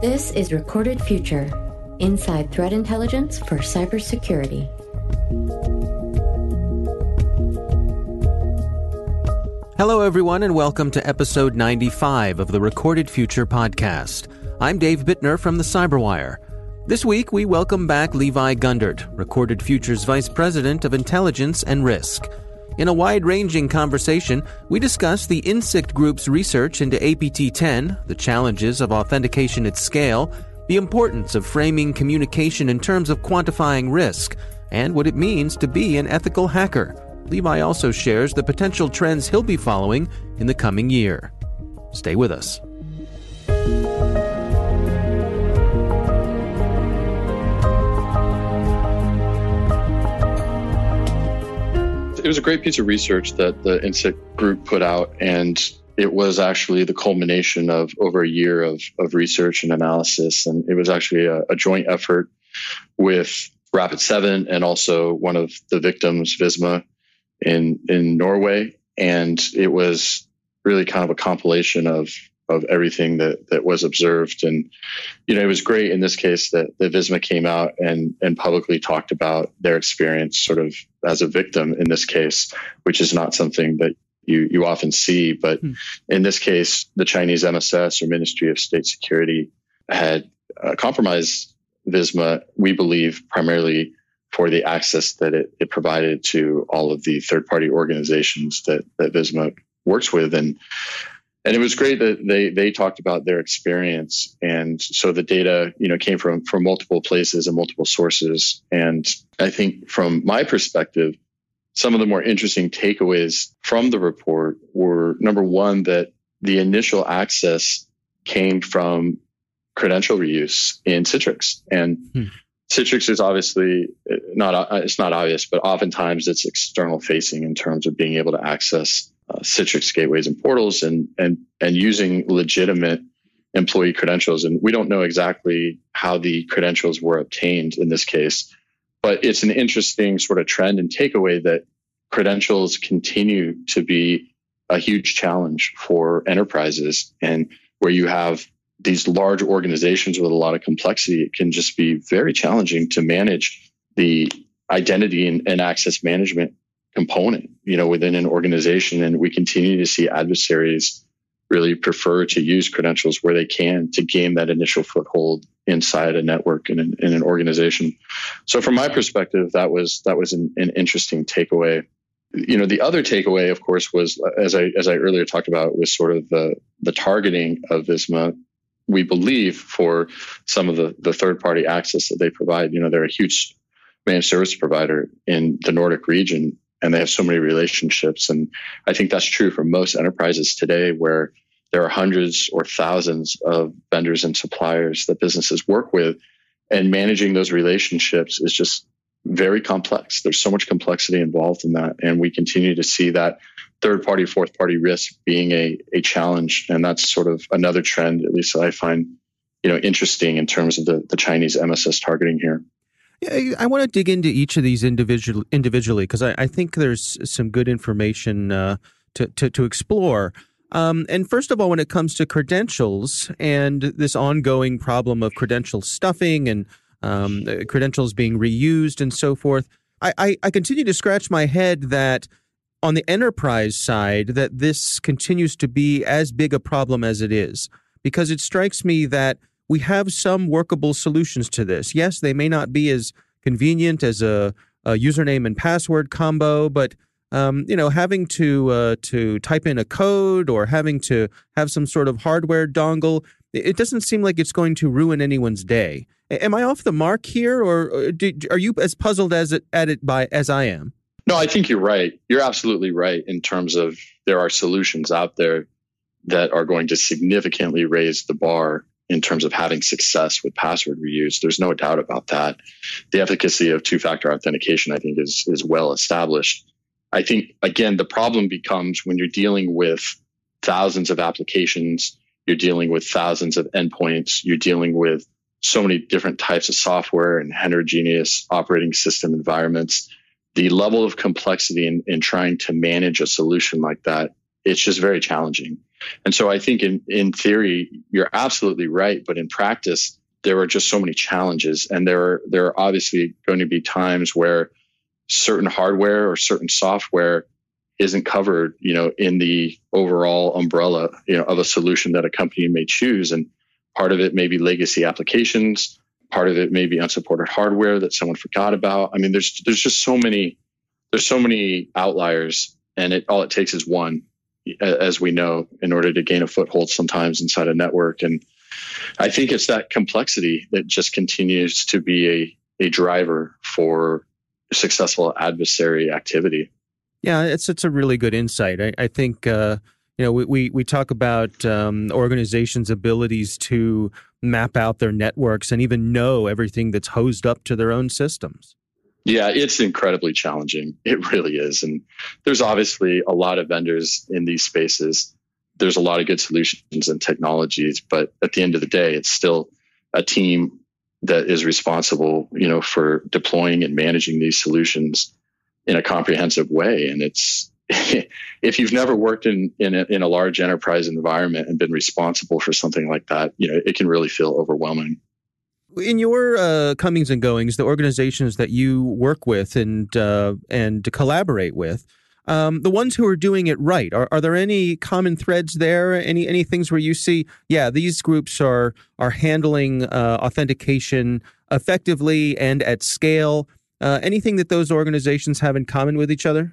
This is Recorded Future, inside threat intelligence for cybersecurity. Hello, everyone, and welcome to episode 95 of the Recorded Future podcast. I'm Dave Bittner from the CyberWire. This week, we welcome back Levi Gundert, Recorded Future's Vice President of Intelligence and Risk. In a wide-ranging conversation, we discuss the Insikt Group's research into APT10, the challenges of authentication at scale, the importance of framing communication in terms of quantifying risk, and what it means to be an ethical hacker. Levi also shares the potential trends he'll be following in the coming year. Stay with us. It was a great piece of research that the Insikt Group put out, and it was actually the culmination of over a year of research and analysis. And it was actually a joint effort with Rapid7 and also one of the victims, Visma, in Norway. And it was really kind of a compilation of everything that was observed. And, you know, it was great in this case that Visma came out and publicly talked about their experience sort of as a victim in this case, which is not something that you often see. But in this case, the Chinese MSS, or Ministry of State Security, had compromised Visma, we believe, primarily for the access that it provided to all of the third-party organizations that Visma works with. And it was great that they talked about their experience. And so the data, you know, came from multiple places and multiple sources. And I think from my perspective, some of the more interesting takeaways from the report were, number one, that the initial access came from credential reuse in Citrix. And Citrix is obviously it's not obvious, but oftentimes it's external facing in terms of being able to access Citrix gateways and portals and using legitimate employee credentials. And we don't know exactly how the credentials were obtained in this case, but it's an interesting sort of trend and takeaway that credentials continue to be a huge challenge for enterprises. And where you have these large organizations with a lot of complexity, it can just be very challenging to manage the identity and access management component, you know, within an organization. And we continue to see adversaries really prefer to use credentials where they can to gain that initial foothold inside a network and in an organization. So from my perspective, that was an interesting takeaway. You know, the other takeaway, of course, was, as I earlier talked about, was sort of the targeting of Visma, we believe, for some of the third-party access that they provide. You know, they're a huge managed service provider in the Nordic region, and they have so many relationships. And I think that's true for most enterprises today, where there are hundreds or thousands of vendors and suppliers that businesses work with. And managing those relationships is just very complex. There's so much complexity involved in that. And we continue to see that third-party, fourth-party risk being a challenge. And that's sort of another trend, at least that I find, you know, interesting in terms of the Chinese MSS targeting here. I want to dig into each of these individually because I think there's some good information to explore. And first of all, when it comes to credentials and this ongoing problem of credential stuffing and credentials being reused and so forth, I continue to scratch my head that on the enterprise side, that this continues to be as big a problem as it is, because it strikes me that we have some workable solutions to this. Yes, they may not be as convenient as a username and password combo, but you know, having to type in a code or having to have some sort of hardware dongle, it doesn't seem like it's going to ruin anyone's day. Am I off the mark here, or are you as puzzled as I am? No, I think you're right. You're absolutely right in terms of there are solutions out there that are going to significantly raise the bar in terms of having success with password reuse. There's no doubt about that. The efficacy of two-factor authentication, I think, is well established. I think, again, the problem becomes when you're dealing with thousands of applications, you're dealing with thousands of endpoints, you're dealing with so many different types of software and heterogeneous operating system environments. The level of complexity in trying to manage a solution like that, it's just very challenging. And so I think in theory, you're absolutely right. But in practice, there are just so many challenges. And there are obviously going to be times where certain hardware or certain software isn't covered, you know, in the overall umbrella, you know, of a solution that a company may choose. And part of it may be legacy applications. Part of it may be unsupported hardware that someone forgot about. I mean, there's just so many outliers, and all it takes is one, as we know, in order to gain a foothold sometimes inside a network. And I think it's that complexity that just continues to be a driver for successful adversary activity. Yeah, it's a really good insight. I think you know, we talk about organizations' abilities to map out their networks and even know everything that's hosed up to their own systems. Yeah, it's incredibly challenging. It really is. And there's obviously a lot of vendors in these spaces. There's a lot of good solutions and technologies, but at the end of the day, it's still a team that is responsible, you know, for deploying and managing these solutions in a comprehensive way. And it's if you've never worked in a large enterprise environment and been responsible for something like that, you know, it can really feel overwhelming. In your comings and goings, the organizations that you work with and collaborate with, the ones who are doing it right, are there any common threads there? Any things where you see, yeah, these groups are handling authentication effectively and at scale? Anything that those organizations have in common with each other?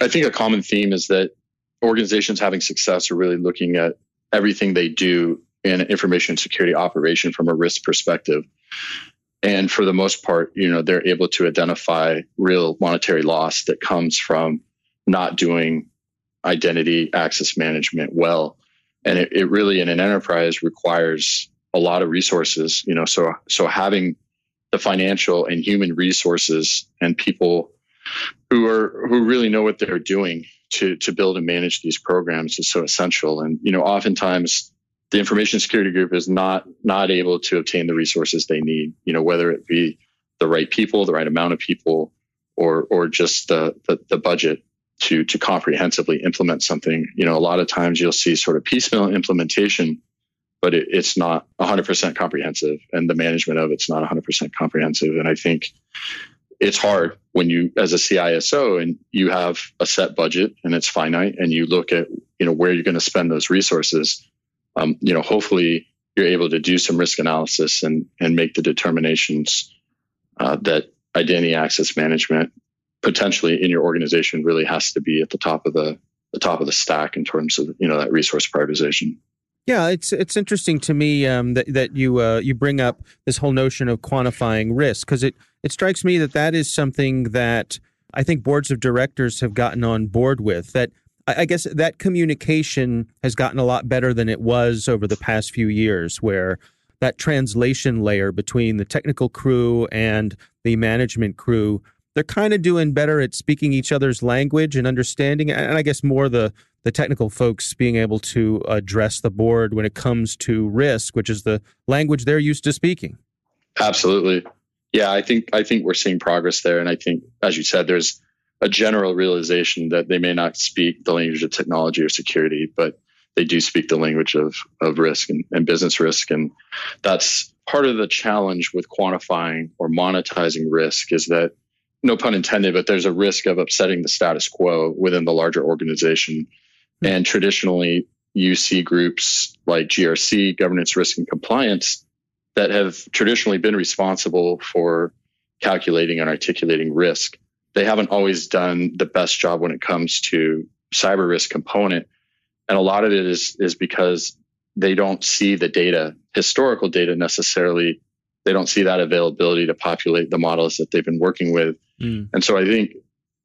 I think a common theme is that organizations having success are really looking at everything they do in information security operation from a risk perspective. And for the most part, you know, they're able to identify real monetary loss that comes from not doing identity access management well. And it really, in an enterprise, requires a lot of resources, you know, so having the financial and human resources and people who really know what they're doing to build and manage these programs is so essential. And, you know, oftentimes the information security group is not able to obtain the resources they need, you know, whether it be the right people, the right amount of people, or just the budget to comprehensively implement something. You know, a lot of times you'll see sort of piecemeal implementation, but it's not 100% comprehensive, and the management of it's not 100% comprehensive. And I think it's hard when you, as a CISO, and you have a set budget and it's finite, and you look at, you know, where you're going to spend those resources. You know, hopefully you're able to do some risk analysis and make the determinations that identity access management potentially in your organization really has to be at the top of the stack in terms of, you know, that resource prioritization. Yeah, it's interesting to me that you bring up this whole notion of quantifying risk, because it strikes me that is something that I think boards of directors have gotten on board with, that I guess that communication has gotten a lot better than it was over the past few years, where that translation layer between the technical crew and the management crew, they're kind of doing better at speaking each other's language and understanding, and I guess more the technical folks being able to address the board when it comes to risk, which is the language they're used to speaking. Absolutely. Yeah, I think we're seeing progress there. And I think, as you said, there's a general realization that they may not speak the language of technology or security, but they do speak the language of risk and business risk. And that's part of the challenge with quantifying or monetizing risk, is that, no pun intended, but there's a risk of upsetting the status quo within the larger organization. Mm-hmm. And traditionally, you see groups like GRC, governance, risk, and compliance, that have traditionally been responsible for calculating and articulating risk. They haven't always done the best job when it comes to cyber risk component. And a lot of it is because they don't see the data, historical data necessarily. They don't see that availability to populate the models that they've been working with. Mm. And so I think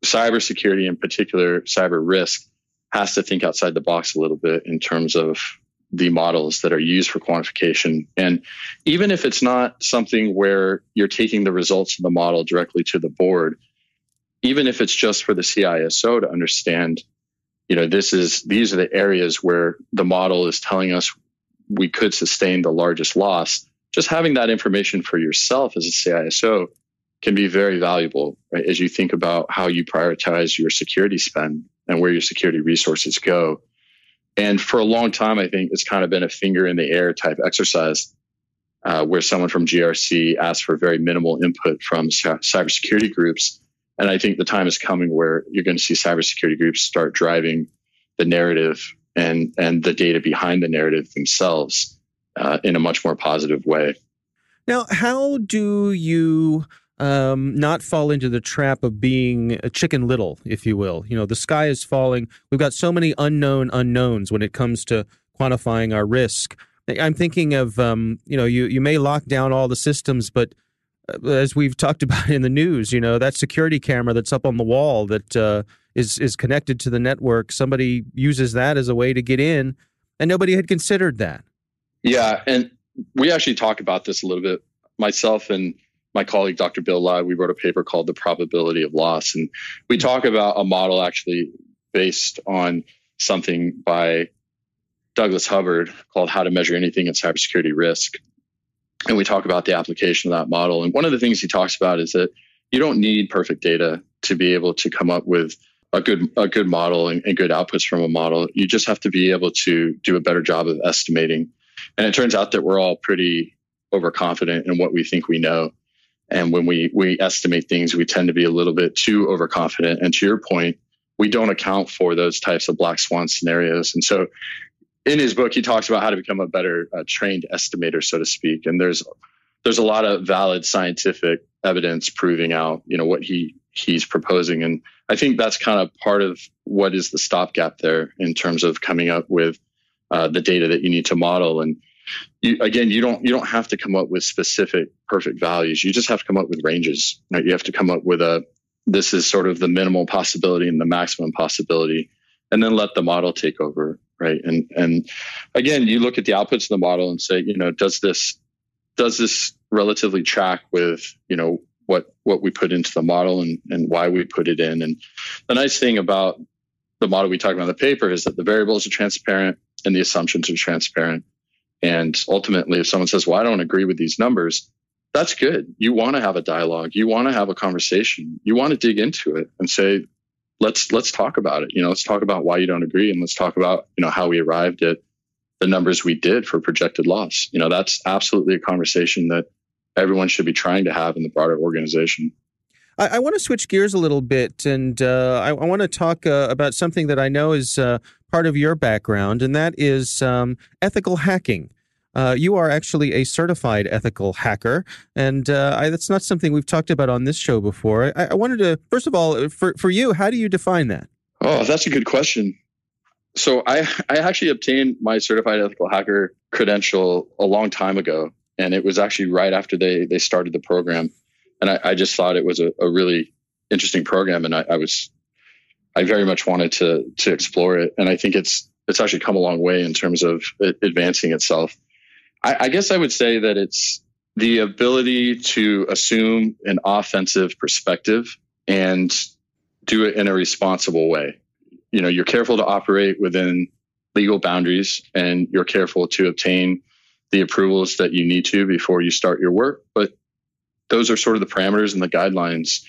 cybersecurity, in particular cyber risk, has to think outside the box a little bit in terms of the models that are used for quantification. And even if it's not something where you're taking the results of the model directly to the board, even if it's just for the CISO to understand, you know, these are the areas where the model is telling us we could sustain the largest loss, just having that information for yourself as a CISO can be very valuable, right, as you think about how you prioritize your security spend and where your security resources go. And for a long time, I think it's kind of been a finger in the air type exercise where someone from GRC asks for very minimal input from cybersecurity groups. And I think the time is coming where you're going to see cybersecurity groups start driving the narrative and the data behind the narrative themselves in a much more positive way. Now, how do you not fall into the trap of being a Chicken Little, if you will? You know, the sky is falling. We've got so many unknown unknowns when it comes to quantifying our risk. I'm thinking of, you know, you may lock down all the systems, but as we've talked about in the news, you know, that security camera that's up on the wall that is connected to the network, somebody uses that as a way to get in, and nobody had considered that. Yeah, and we actually talk about this a little bit. Myself and my colleague, Dr. Bill Lye, we wrote a paper called The Probability of Loss. And we talk about a model actually based on something by Douglas Hubbard called How to Measure Anything in Cybersecurity Risk. And we talk about the application of that model. And one of the things he talks about is that you don't need perfect data to be able to come up with a good model and good outputs from a model. You just have to be able to do a better job of estimating. And it turns out that we're all pretty overconfident in what we think we know. And when we estimate things, we tend to be a little bit too overconfident. And to your point, we don't account for those types of black swan scenarios. And so in his book, he talks about how to become a better trained estimator, so to speak. And there's a lot of valid scientific evidence proving out, you know, what he's proposing. And I think that's kind of part of what is the stopgap there in terms of coming up with the data that you need to model. And you don't have to come up with specific perfect values. You just have to come up with ranges. Right? You have to come up with this is sort of the minimal possibility and the maximum possibility, and then let the model take over, right? And again, you look at the outputs of the model and say, you know, does this relatively track with, you know, what we put into the model and why we put it in? And the nice thing about the model we talk about in the paper is that the variables are transparent and the assumptions are transparent. And ultimately, if someone says, well, I don't agree with these numbers, that's good. You want to have a dialogue. You want to have a conversation. You want to dig into it and say, let's talk about it. You know, let's talk about why you don't agree. And let's talk about, you know, how we arrived at the numbers we did for projected loss. You know, that's absolutely a conversation that everyone should be trying to have in the broader organization. I want to switch gears a little bit, and I want to talk about something that I know is part of your background, and that is ethical hacking. You are actually a certified ethical hacker, and that's not something we've talked about on this show before. I wanted to, first of all, for you, how do you define that? Oh, that's a good question. So I actually obtained my certified ethical hacker credential a long time ago, and it was actually right after they started the program. And I just thought it was a really interesting program, and I very much wanted to explore it. And I think it's actually come a long way in terms of it advancing itself. I guess I would say that it's the ability to assume an offensive perspective and do it in a responsible way. You know, you're careful to operate within legal boundaries, and you're careful to obtain the approvals that you need to before you start your work, but those are sort of the parameters and the guidelines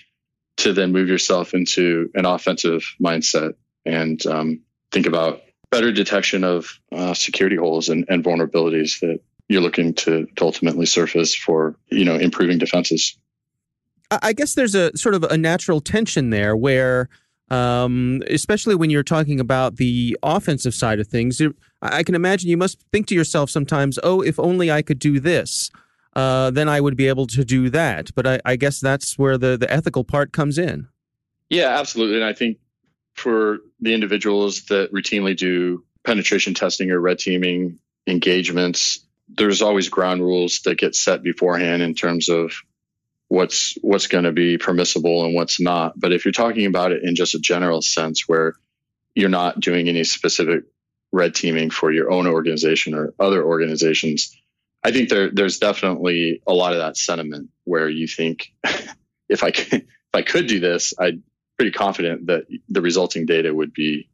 to then move yourself into an offensive mindset and think about better detection of security holes and vulnerabilities that you're looking to ultimately surface for, you know, improving defenses. I guess there's a sort of a natural tension there where, especially when you're talking about the offensive side of things, I can imagine you must think to yourself sometimes, oh, if only I could do this. Then I would be able to do that. But I guess that's where the ethical part comes in. Yeah, absolutely. And I think for the individuals that routinely do penetration testing or red teaming engagements, there's always ground rules that get set beforehand in terms of what's going to be permissible and what's not. But if you're talking about it in just a general sense where you're not doing any specific red teaming for your own organization or other organizations, I think there's definitely a lot of that sentiment where you think, if I could do this, I'm pretty confident that the resulting data would be,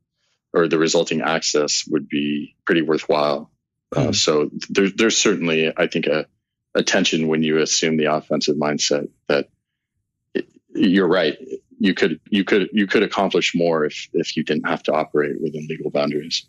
or the resulting access would be pretty worthwhile. Mm-hmm. So there's certainly, I think, a tension when you assume the offensive mindset that you're right. You could accomplish more if you didn't have to operate within legal boundaries.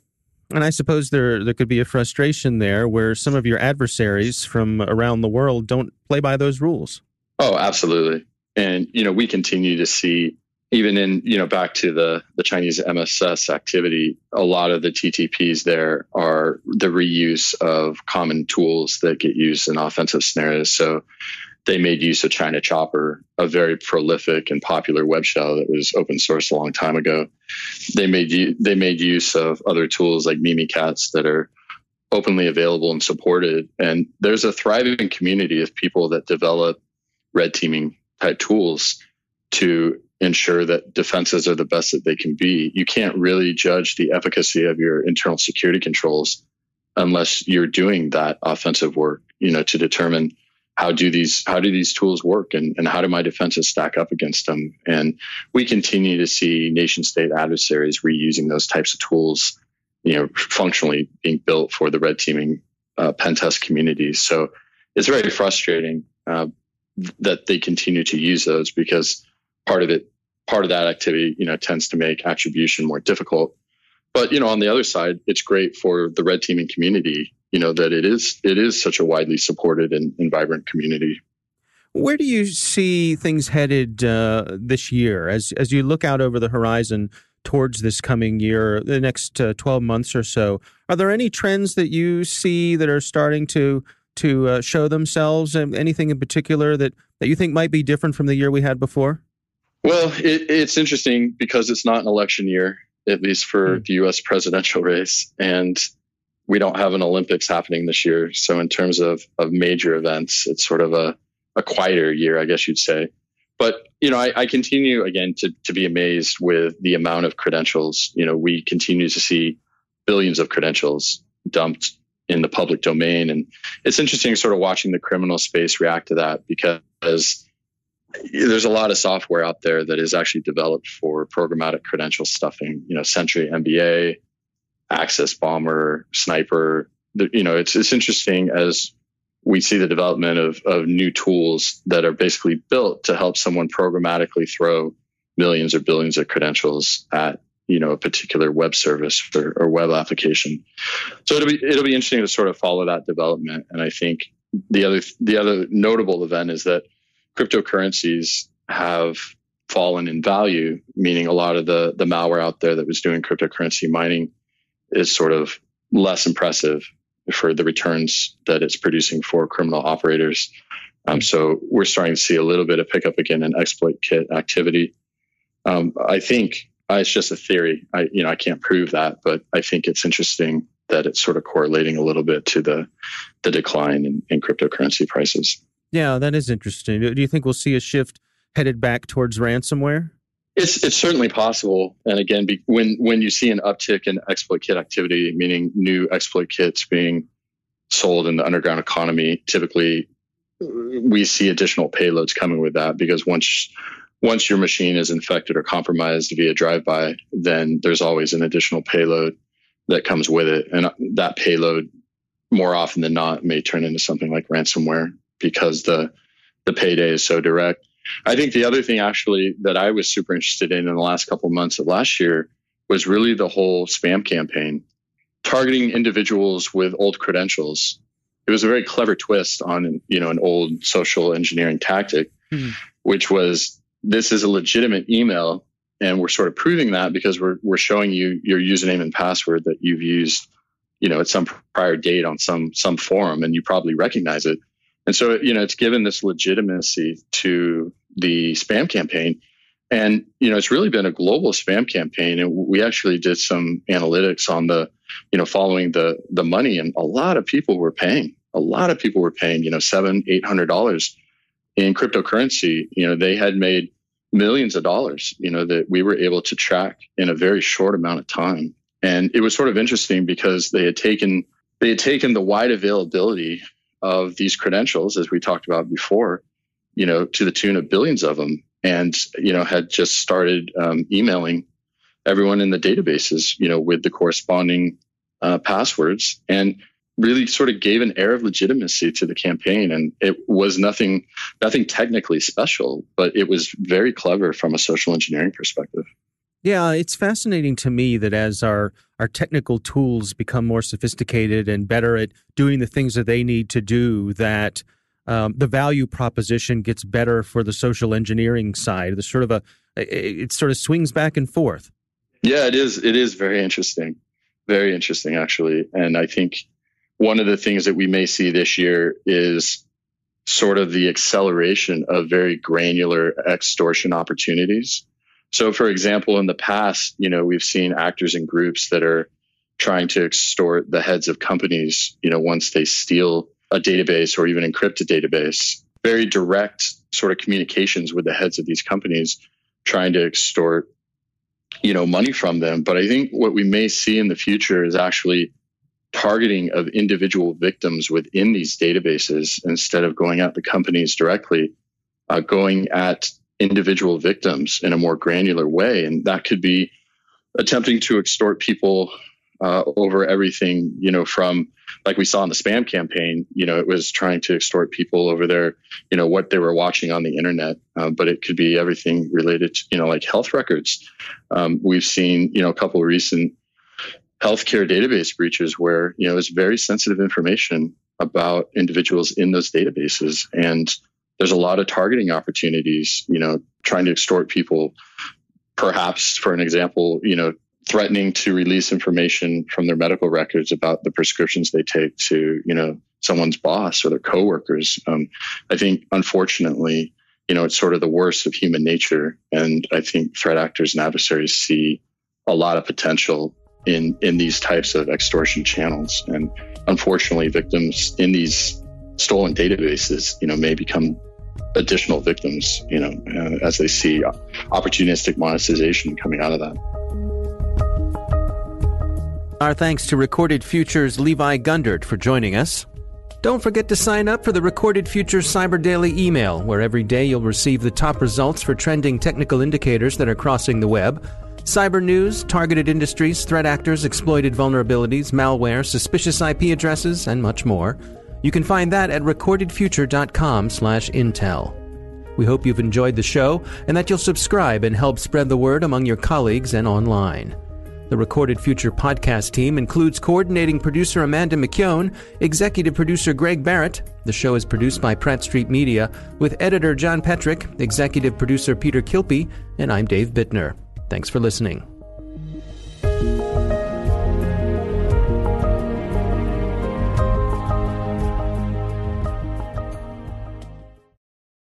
And I suppose there could be a frustration there where some of your adversaries from around the world don't play by those rules. Oh, absolutely. And, we continue to see, even in, back to the Chinese MSS activity, a lot of the TTPs there are the reuse of common tools that get used in offensive scenarios. So they made use of China Chopper, a very prolific and popular web shell that was open sourced a long time ago. They made use of other tools like Mimikatz that are openly available and supported. And there's a thriving community of people that develop red teaming type tools to ensure that defenses are the best that they can be. You can't really judge the efficacy of your internal security controls unless you're doing that offensive work, to determine how do these tools work and how do my defenses stack up against them. And we continue to see nation state adversaries reusing those types of tools, functionally being built for the red teaming pen test community. So it's very frustrating that they continue to use those, because part of that activity, tends to make attribution more difficult. But, on the other side, it's great for the red teaming community, that it is such a widely supported and vibrant community. Where do you see things headed this year? As you look out over the horizon towards this coming year, the next 12 months or so, are there any trends that you see that are starting to show themselves, and anything in particular that you think might be different from the year we had before? Well, it's interesting because it's not an election year, at least for the U.S. presidential race, and we don't have an Olympics happening this year. So in terms of major events, it's sort of a quieter year, I guess you'd say. But, I continue, again, to be amazed with the amount of credentials. We continue to see billions of credentials dumped in the public domain. And it's interesting sort of watching the criminal space react to that, because there's a lot of software out there that is actually developed for programmatic credential stuffing, Sentry MBA, Access Bomber, Sniper. It's interesting as we see the development of new tools that are basically built to help someone programmatically throw millions or billions of credentials at a particular web service or web application. So it'll be interesting to sort of follow that development. And I think the other notable event is that cryptocurrencies have fallen in value, meaning a lot of the malware out there that was doing cryptocurrency mining is sort of less impressive for the returns that it's producing for criminal operators. So we're starting to see a little bit of pickup again in exploit kit activity. I think it's just a theory. I can't prove that, but I think it's interesting that it's sort of correlating a little bit to the decline in cryptocurrency prices. Yeah, that is interesting. Do you think we'll see a shift headed back towards ransomware? It's certainly possible. And again, when you see an uptick in exploit kit activity, meaning new exploit kits being sold in the underground economy, typically we see additional payloads coming with that, because once your machine is infected or compromised via drive-by, then there's always an additional payload that comes with it. And that payload, more often than not, may turn into something like ransomware, because the payday is so direct. I think the other thing actually that I was super interested in the last couple of months of last year was really the whole spam campaign, targeting individuals with old credentials. It was a very clever twist on an old social engineering tactic, which was, this is a legitimate email, and we're sort of proving that because we're showing you your username and password that you've used, at some prior date on some forum, and you probably recognize it. And so, it's given this legitimacy to the spam campaign. And, it's really been a global spam campaign. And we actually did some analytics on following the money. And a lot of people were paying, $700, $800 in cryptocurrency. They had made millions of dollars, that we were able to track in a very short amount of time. And it was sort of interesting because they had taken the wide availability of these credentials, as we talked about before, to the tune of billions of them, and, had just started emailing everyone in the databases, with the corresponding passwords, and really sort of gave an air of legitimacy to the campaign. And it was nothing technically special, but it was very clever from a social engineering perspective. Yeah, it's fascinating to me that as our technical tools become more sophisticated and better at doing the things that they need to do, that the value proposition gets better for the social engineering side. There's sort of it sort of swings back and forth. Yeah, it is. It is very interesting. Very interesting, actually. And I think one of the things that we may see this year is sort of the acceleration of very granular extortion opportunities. So, for example, in the past, we've seen actors and groups that are trying to extort the heads of companies, once they steal a database or even encrypt a database, very direct sort of communications with the heads of these companies trying to extort, money from them. But I think what we may see in the future is actually targeting of individual victims within these databases instead of going at the companies directly, going at individual victims in a more granular way. And that could be attempting to extort people over everything, from, like we saw in the spam campaign, it was trying to extort people over their, what they were watching on the internet. But it could be everything related to, like health records. We've seen, a couple of recent healthcare database breaches where, it's very sensitive information about individuals in those databases. And there's a lot of targeting opportunities, trying to extort people, perhaps, for an example, threatening to release information from their medical records about the prescriptions they take to, someone's boss or their coworkers. I think, unfortunately, it's sort of the worst of human nature. And I think threat actors and adversaries see a lot of potential in these types of extortion channels. And unfortunately, victims in these stolen databases, may become additional victims, as they see opportunistic monetization coming out of that. Our thanks to Recorded Future's Levi Gundert for joining us. Don't forget to sign up for the Recorded Future Cyber Daily email, where every day you'll receive the top results for trending technical indicators that are crossing the web. Cyber news, targeted industries, threat actors, exploited vulnerabilities, malware, suspicious IP addresses, and much more. You can find that at recordedfuture.com/intel. We hope you've enjoyed the show and that you'll subscribe and help spread the word among your colleagues and online. The Recorded Future podcast team includes coordinating producer Amanda McKeown, executive producer Greg Barrett. The show is produced by Pratt Street Media with editor John Petrick, executive producer Peter Kilpie, and I'm Dave Bittner. Thanks for listening.